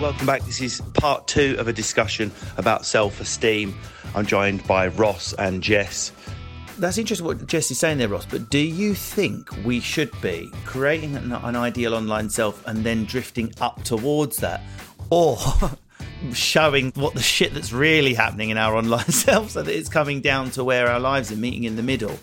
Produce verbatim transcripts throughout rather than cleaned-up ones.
Welcome back. This is part two of a discussion about self-esteem. I'm joined by Ross and Jess. That's interesting what Jess is saying there, Ross, but do you think we should be creating an, an ideal online self and then drifting up towards that, or showing what the shit that's really happening in our online self so that it's coming down to where our lives are meeting in the middle?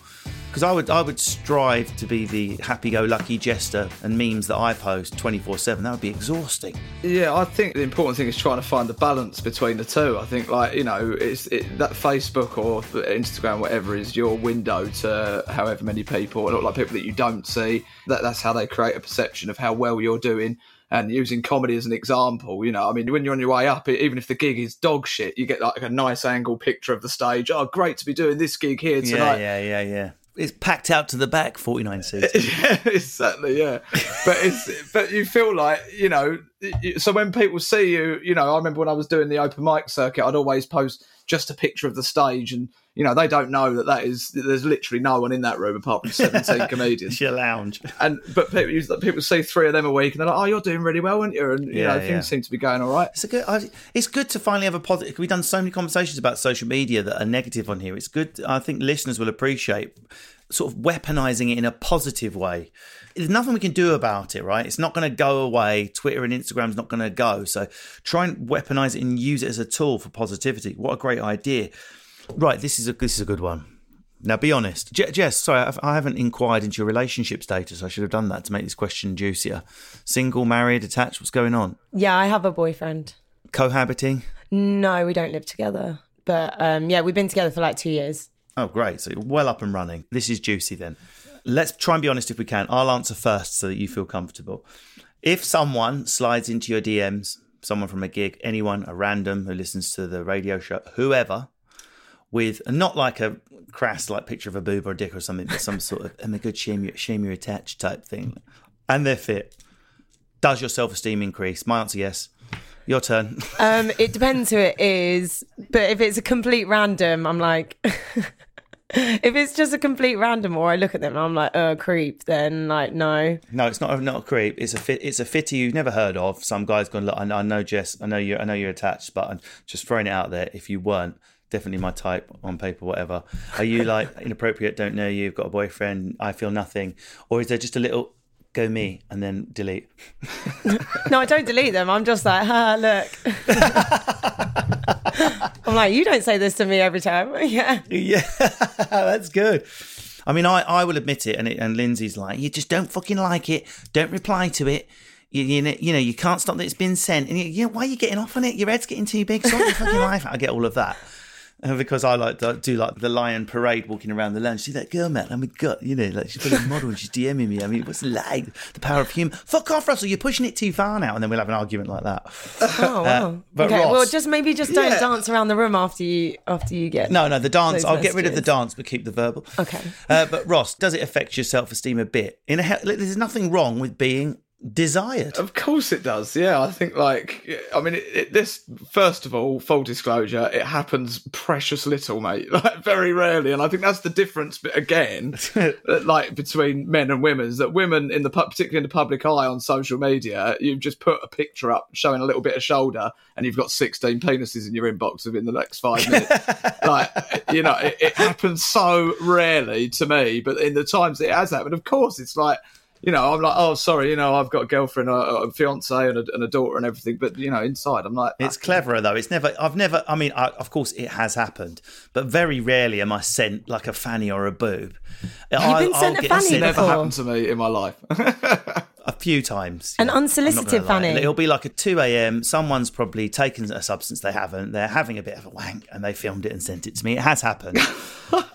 Because I would I would strive to be the happy-go-lucky jester and memes that I post twenty-four seven. That would be exhausting. Yeah, I think the important thing is trying to find the balance between the two. I think, like, you know, it's it, that Facebook or Instagram, whatever, is your window to however many people, and like people that you don't see. That that's how they create a perception of how well you're doing. And using comedy as an example, you know, I mean, when you're on your way up, even if the gig is dog shit, you get like a nice angle picture of the stage. Oh, great to be doing this gig here tonight. Yeah, yeah, yeah, yeah. It's packed out to the back, forty-nine seats. Yeah, exactly, yeah. But it's but you feel like, you know, so when people see you, you know, I remember when I was doing the open mic circuit, I'd always post just a picture of the stage, and, you know, they don't know that that is, there's literally no one in that room apart from seventeen comedians. It's your lounge. And, but people, people see three of them a week and they're like, oh, you're doing really well, aren't you? And, you yeah, know, yeah. things seem to be going all right. It's a good, it's good to finally have a positive, we've done so many conversations about social media that are negative on here. It's good, I think listeners will appreciate sort of weaponizing it in a positive way. There's nothing we can do about it, right? It's not going to go away. Twitter and Instagram's not going to go. So try and weaponize it and use it as a tool for positivity. What a great idea. Right, this is a this is a good one. Now, be honest. Je- Jess, sorry, I haven't inquired into your relationship status. I should have done that to make this question juicier. Single, married, attached, what's going on? Yeah, I have a boyfriend. Cohabiting? No, we don't live together. But um, yeah, we've been together for like two years. Oh, great. So you're well up and running. This is juicy then. Let's try and be honest if we can. I'll answer first so that you feel comfortable. If someone slides into your D Ms, someone from a gig, anyone, a random who listens to the radio show, whoever, with not like a crass like picture of a boob or a dick or something, but some sort of, oh my God, shame you're, shame you're attached type thing, and they're fit, does your self-esteem increase? My answer, yes. Your turn. Um, it depends who it is, but if it's a complete random, I'm like... If it's just a complete random, or I look at them and I'm like, oh, creep, then like, no. No, it's not a, not a creep. It's a fit, it's a fitty you've never heard of. Some guy's gone, look, I know, I know Jess, I know you, I know you're attached, but I'm just throwing it out there. If you weren't, definitely my type on paper, whatever. Are you like inappropriate? Don't know you. You've got a boyfriend. I feel nothing. Or is there just a little go me and then delete? No, I don't delete them. I'm just like, ha, look. I'm like, you don't say this to me every time. Yeah. Yeah, that's good. I mean, I, I will admit it. And it, and Lindsay's like, you just don't fucking like it. Don't reply to it. You, you, you know, you can't stop that it's been sent. And you, you know, why are you getting off on it? Your head's getting too big. Stop your fucking life. I get all of that. And because I like to do like the lion parade walking around the land. See that girl, man? I mean, God, you know, like she's put a model and she's DMing me. I mean, what's like the power of humour? Fuck off, Russell, you're pushing it too far now. And then we'll have an argument like that. Oh, wow. Uh, but okay, Ross, well, just maybe just don't yeah. dance around the room after you after you get... No, no, the dance, I'll messages. Get rid of the dance, but keep the verbal. Okay. Uh, but Ross, does it affect your self-esteem a bit? In a, there's nothing wrong with being desired. Of course it does. Yeah, I think, like, I mean, it, it, this, first of all, full disclosure, it happens precious little, mate. Like, very rarely. And I think that's the difference, again, like, between men and women, is that women, in the particularly in the public eye on social media, you've just put a picture up showing a little bit of shoulder and you've got sixteen penises in your inbox within the next five minutes. Like, you know, it, it happens so rarely to me, but in the times it has happened, of course, it's like, you know, I'm like, oh, sorry, you know, I've got a girlfriend, a, a fiance, and a, and a daughter, and everything. But you know, inside, I'm like, it's cleverer though. It's never, I've never. I mean, I, of course, it has happened, but very rarely am I sent like a fanny or a boob. You've I, been sent I'll a fanny. It never happened to me in my life. A few times. An know, unsolicited fanny. It'll be like at two a.m. Someone's probably taken a substance they haven't. They're having a bit of a wank and they filmed it and sent it to me. It has happened.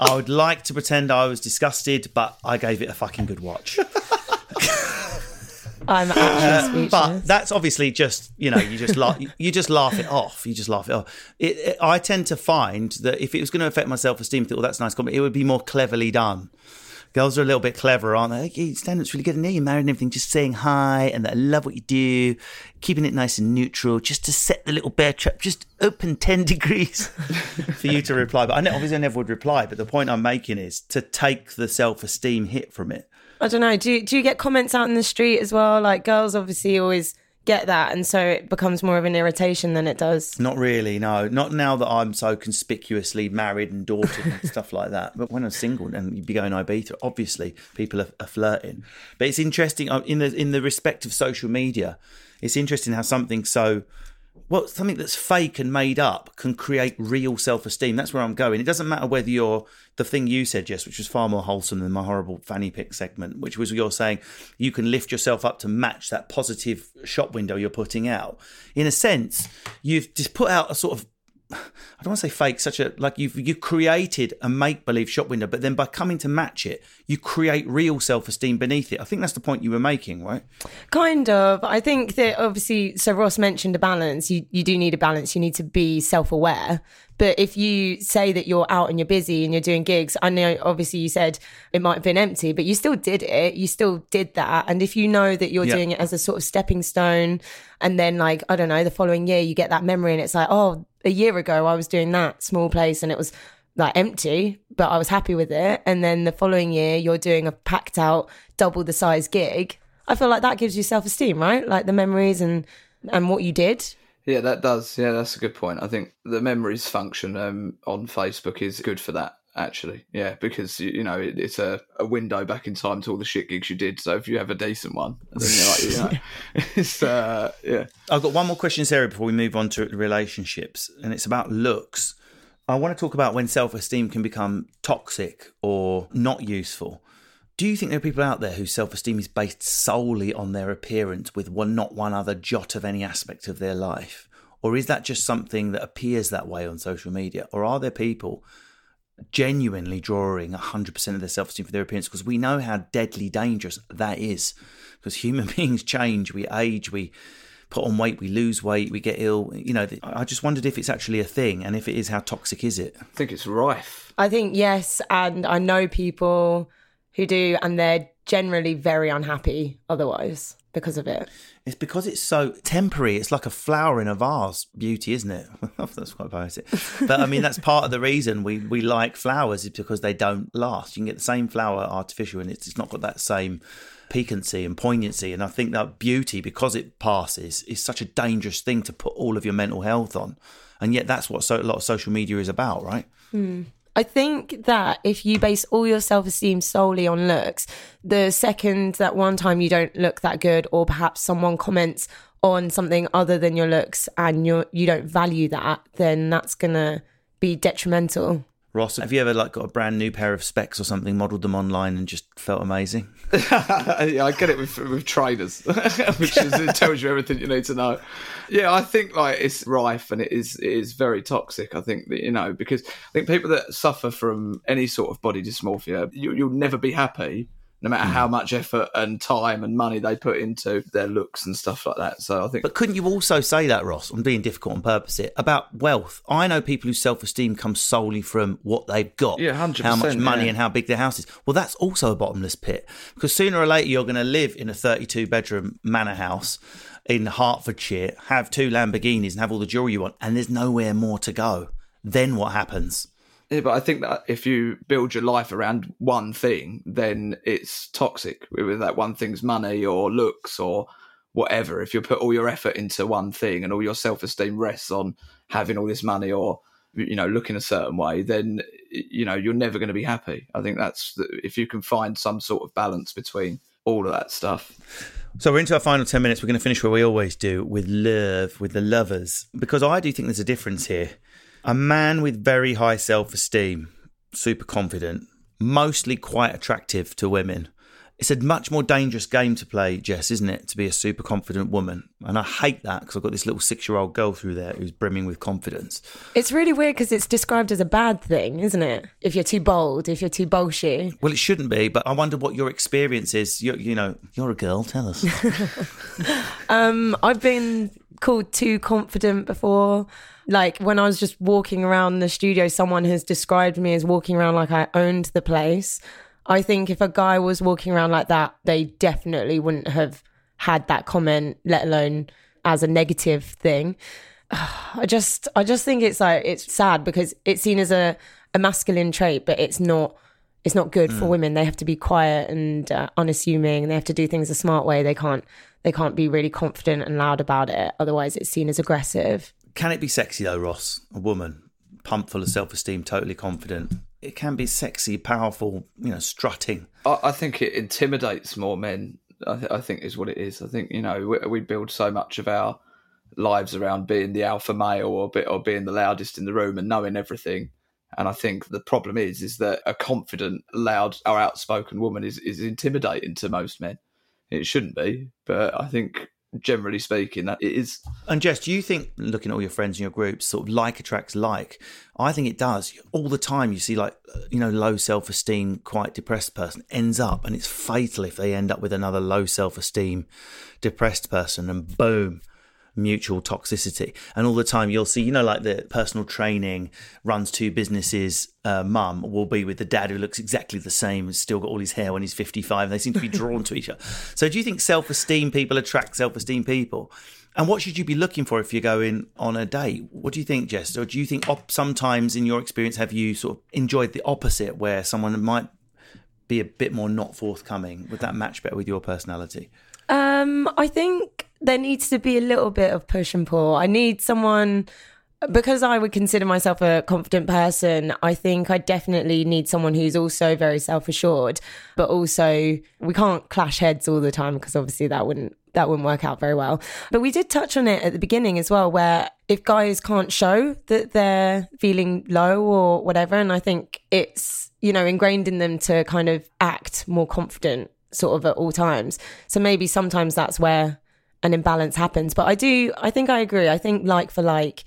I would like to pretend I was disgusted, but I gave it a fucking good watch. I'm actually speechless. Uh, but that's obviously just, you know, you just laugh, you just laugh it off. You just laugh it off. It, it, I tend to find that if it was going to affect my self-esteem, well, that's nice comment, it would be more cleverly done. Girls are a little bit cleverer, aren't they? Hey, standards really good, and now you're married and everything, just saying hi and that I love what you do, keeping it nice and neutral, just to set the little bear trap, just open ten degrees for you to reply. But I know, obviously I never would reply, but the point I'm making is to take the self-esteem hit from it. I don't know, do, do you get comments out in the street as well? Like, girls obviously always get that, and so it becomes more of an irritation than it does. Not really, no. Not now that I'm so conspicuously married and daughtered and stuff like that. But when I'm single and you'd be going Ibiza, obviously people are, are flirting. But it's interesting, in the in the respect of social media, it's interesting how something so... Well, something that's fake and made up can create real self-esteem. That's where I'm going. It doesn't matter whether you're the thing you said, Jess, which was far more wholesome than my horrible fanny pick segment, which was you're saying you can lift yourself up to match that positive shop window you're putting out. In a sense, you've just put out a sort of, I don't want to say fake, such a, like you've you created a make-believe shop window, but then by coming to match it, you create real self-esteem beneath it. I think that's the point you were making, right? Kind of. I think that obviously, so Ross mentioned a balance. You, you do need a balance. You need to be self-aware. But if you say that you're out and you're busy and you're doing gigs, I know obviously you said it might have been empty, but you still did it. You still did that. And if you know that you're yeah. doing it as a sort of stepping stone, and then like, I don't know, the following year you get that memory and it's like, oh, a year ago I was doing that small place and it was like empty, but I was happy with it. And then the following year you're doing a packed out, double the size gig. I feel like that gives you self-esteem, right? Like the memories and, and what you did. Yeah, that does. Yeah, that's a good point. I think the memories function um, on Facebook is good for that, actually. Yeah, because, you know, it, it's a, a window back in time to all the shit gigs you did. So if you have a decent one, then you're like, you know, it's, uh, yeah. I've got one more question, Sarah, before we move on to relationships, and it's about looks. I want to talk about when self-esteem can become toxic or not useful. Do you think there are people out there whose self-esteem is based solely on their appearance with one, not one other jot of any aspect of their life? Or is that just something that appears that way on social media? Or are there people genuinely drawing one hundred percent of their self-esteem from their appearance? Because we know how deadly dangerous that is. Because human beings change, we age, we put on weight, we lose weight, we get ill. You know, I just wondered if it's actually a thing, and if it is, how toxic is it? I think it's rife. I think, yes, and I know people... who do, and they're generally very unhappy otherwise because of it. It's because it's so temporary. It's like a flower in a vase, beauty, isn't it? That's quite poetic. But I mean, that's part of the reason we, we like flowers, is because they don't last. You can get the same flower artificial and it's, it's not got that same piquancy and poignancy. And I think that beauty, because it passes, is such a dangerous thing to put all of your mental health on. And yet that's what so, a lot of social media is about, right? Mm. I think that if you base all your self-esteem solely on looks, the second that one time you don't look that good, or perhaps someone comments on something other than your looks and you you don't value that, then that's going to be detrimental. Ross, have you ever like got a brand new pair of specs or something, modelled them online and just felt amazing? Yeah, I get it with, with trainers, which is, it tells you everything you need to know. Yeah, I think like it's rife and it is it is very toxic. I think that, you know, because I think people that suffer from any sort of body dysmorphia, you, you'll never be happy no matter how much effort and time and money they put into their looks and stuff like that. So I think... But couldn't you also say that, Ross, I'm being difficult on purpose here, about wealth? I know people whose self-esteem comes solely from what they've got. Yeah, one hundred percent. How much money yeah. and how big their house is. Well, that's also a bottomless pit, because sooner or later you're going to live in a thirty-two bedroom manor house in Hertfordshire, have two Lamborghinis and have all the jewellery you want, and there's nowhere more to go. Then what happens? Yeah, but I think that if you build your life around one thing, then it's toxic. Whether that one thing's money or looks or whatever, if you put all your effort into one thing and all your self-esteem rests on having all this money or, you know, looking a certain way, then, you know, you're never going to be happy. I think that's the, if you can find some sort of balance between all of that stuff. So we're into our final ten minutes. We're going to finish where we always do, with love, with the lovers, because I do think there's a difference here. A man with very high self-esteem, super confident, mostly quite attractive to women. It's a much more dangerous game to play, Jess, isn't it, to be a super confident woman? And I hate that, because I've got this little six-year-old girl through there who's brimming with confidence. It's really weird, because it's described as a bad thing, isn't it? If you're too bold, if you're too bolshy. Well, it shouldn't be, but I wonder what your experience is. You're, you know, you're a girl, tell us. um, I've been... called too confident before. Like when I was just walking around the studio, someone has described me as walking around like I owned the place. I think if a guy was walking around like that, they definitely wouldn't have had that comment, let alone as a negative thing. I just I just think it's like, it's sad, because it's seen as a, a masculine trait, but it's not it's not good mm. for women. They have to be quiet and uh, unassuming, and they have to do things a smart way. They can't They can't be really confident and loud about it. Otherwise, it's seen as aggressive. Can it be sexy though, Ross? A woman, pumped full of self-esteem, totally confident. It can be sexy, powerful, you know, strutting. I, I think it intimidates more men, I, th- I think is what it is. I think, you know, we, we build so much of our lives around being the alpha male or, be, or being the loudest in the room and knowing everything. And I think the problem is, is that a confident, loud or outspoken woman is, is intimidating to most men. It shouldn't be, but I think generally speaking that it is. And Jess, do you think, looking at all your friends in your groups, sort of like attracts like? I think it does. All the time you see, like, you know, low self-esteem, quite depressed person ends up, and it's fatal if they end up with another low self-esteem, depressed person, and boom, mutual toxicity. And all the time you'll see, you know, like the personal training, runs two businesses, uh, mum will be with the dad who looks exactly the same, has still got all his hair when he's fifty-five, and they seem to be drawn to each other. So do you think self-esteem people attract self-esteem people? And what should you be looking for if you're going on a date? What do you think, Jess? Or do you think op- sometimes in your experience have you sort of enjoyed the opposite, where someone might be a bit more not forthcoming? Would that match better with your personality? Um, I think there needs to be a little bit of push and pull. I need someone, because I would consider myself a confident person, I think I definitely need someone who's also very self-assured, but also we can't clash heads all the time, because obviously that wouldn't that wouldn't work out very well. But we did touch on it at the beginning as well, where if guys can't show that they're feeling low or whatever, and I think it's, you know, ingrained in them to kind of act more confident sort of at all times. So maybe sometimes that's where an imbalance happens. But I do, I think I agree. I think like for like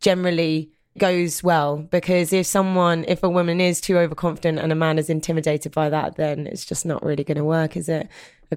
generally goes well, because if someone, if a woman is too overconfident and a man is intimidated by that, then it's just not really going to work, is it? A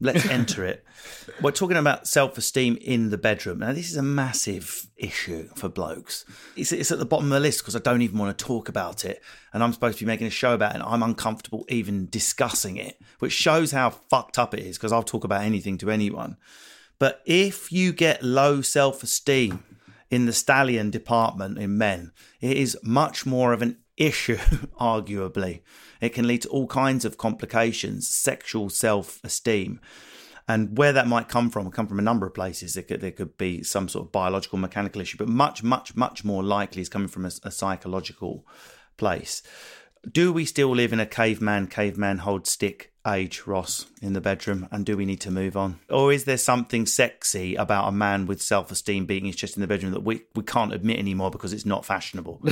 Let's enter it. We're talking about self-esteem in the bedroom. Now, this is a massive issue for blokes. It's, it's at the bottom of the list because I don't even want to talk about it. And I'm supposed to be making a show about it, and I'm uncomfortable even discussing it, which shows how fucked up it is because I'll talk about anything to anyone. But if you get low self-esteem in the stallion department in men, it is much more of an issue, arguably. It can lead to all kinds of complications, sexual self-esteem. And where that might come from, come from a number of places. There could, there could be some sort of biological, mechanical issue, but much, much, much more likely is coming from a, a psychological place. Do we still live in a caveman, caveman hold stick age, Ross, in the bedroom? And do we need to move on? Or is there something sexy about a man with self-esteem beating his chest in the bedroom that we, we can't admit anymore because it's not fashionable?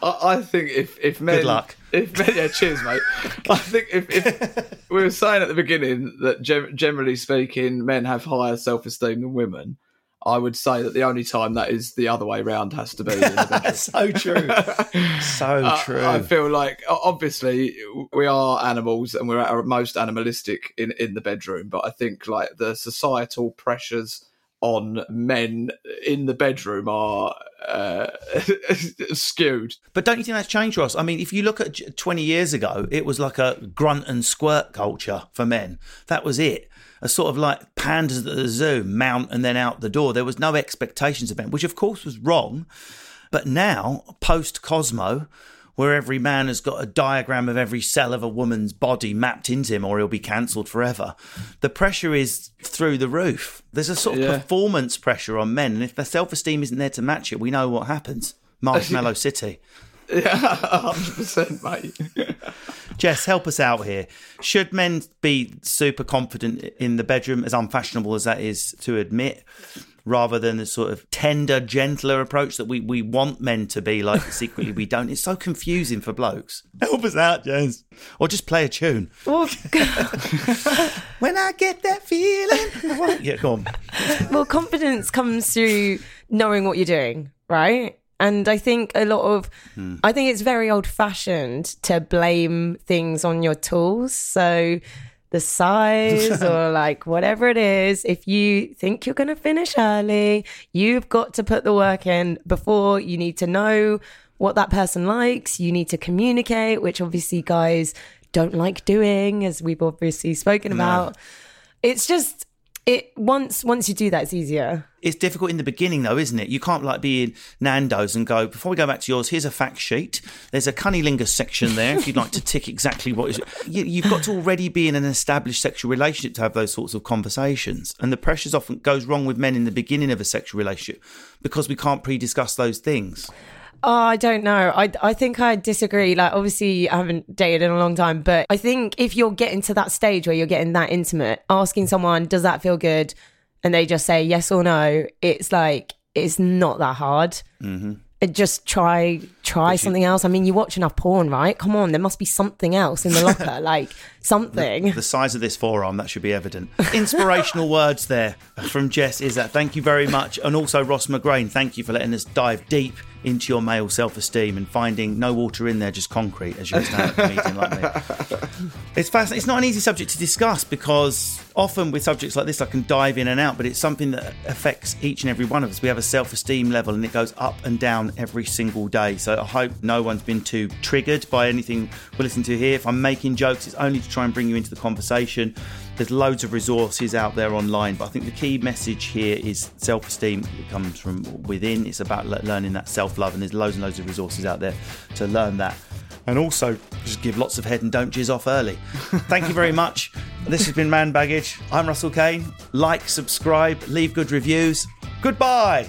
I think if, if men... Good luck. If men, yeah, cheers, mate. I think if, if we were saying at the beginning that ge- generally speaking, men have higher self-esteem than women, I would say that the only time that is the other way round has to be. So true. So true. I, I feel like, obviously, we are animals and we're at our most animalistic in, in the bedroom. But I think like the societal pressures on men in the bedroom are uh, skewed. But don't you think that's changed, Ross? I mean, if you look at twenty years ago, it was like a grunt and squirt culture for men. That was it. A sort of like pandas at the zoo, mount and then out the door. There was no expectations of men, which of course was wrong. But now, post-Cosmo, where every man has got a diagram of every cell of a woman's body mapped into him or he'll be cancelled forever, the pressure is through the roof. There's a sort of yeah. performance pressure on men. And if their self-esteem isn't there to match it, we know what happens. Marshmallow City. Yeah, one hundred percent, mate. Jess, help us out here. Should men be super confident in the bedroom, as unfashionable as that is to admit, rather than the sort of tender, gentler approach that we, we want men to be like, secretly we don't? It's so confusing for blokes. Help us out, Jess. Or just play a tune. Well, when I get that feeling. Well, yeah, go on. Well, confidence comes through knowing what you're doing, right? And I think a lot of, hmm. I think it's very old-fashioned to blame things on your tools. So the size or like whatever it is, if you think you're going to finish early, you've got to put the work in before. You need to know what that person likes. You need to communicate, which obviously guys don't like doing, as we've obviously spoken no. about. It's just... It once once you do that, it's easier. It's difficult in the beginning, though, isn't it? You can't like be in Nando's and go, before we go back to yours, here's a fact sheet. There's a cunnilingus section there if you'd like to tick exactly what is. You, you've got to already be in an established sexual relationship to have those sorts of conversations. And the pressures often goes wrong with men in the beginning of a sexual relationship because we can't pre-discuss those things. Oh, I don't know. I, I think I disagree. Like, obviously, I haven't dated in a long time, but I think if you're getting to that stage where you're getting that intimate, asking someone, does that feel good? And they just say yes or no. It's like, it's not that hard. Mm-hmm. Just try try you, something else. I mean, you watch enough porn, right? Come on, there must be something else in the locker, like something. The, the size of this forearm, that should be evident. Inspirational words there from Jess Izzat. Thank you very much. And also, Ross McGrain, thank you for letting us dive deep into your male self-esteem and finding no water in there, just concrete, as you're a stand-up comedian like me. It's fascinating. It's not an easy subject to discuss because often with subjects like this, I can dive in and out, but it's something that affects each and every one of us. We have a self-esteem level and it goes up and down every single day. So I hope no one's been too triggered by anything we're listening to here. If I'm making jokes, it's only to try and bring you into the conversation. There's loads of resources out there online, but I think the key message here is self-esteem comes from within. It's about learning that self-love, and there's loads and loads of resources out there to learn that. And also, just give lots of head and don't jizz off early. Thank you very much. This has been Man Baggage. I'm Russell Kane. Like, subscribe, leave good reviews. Goodbye.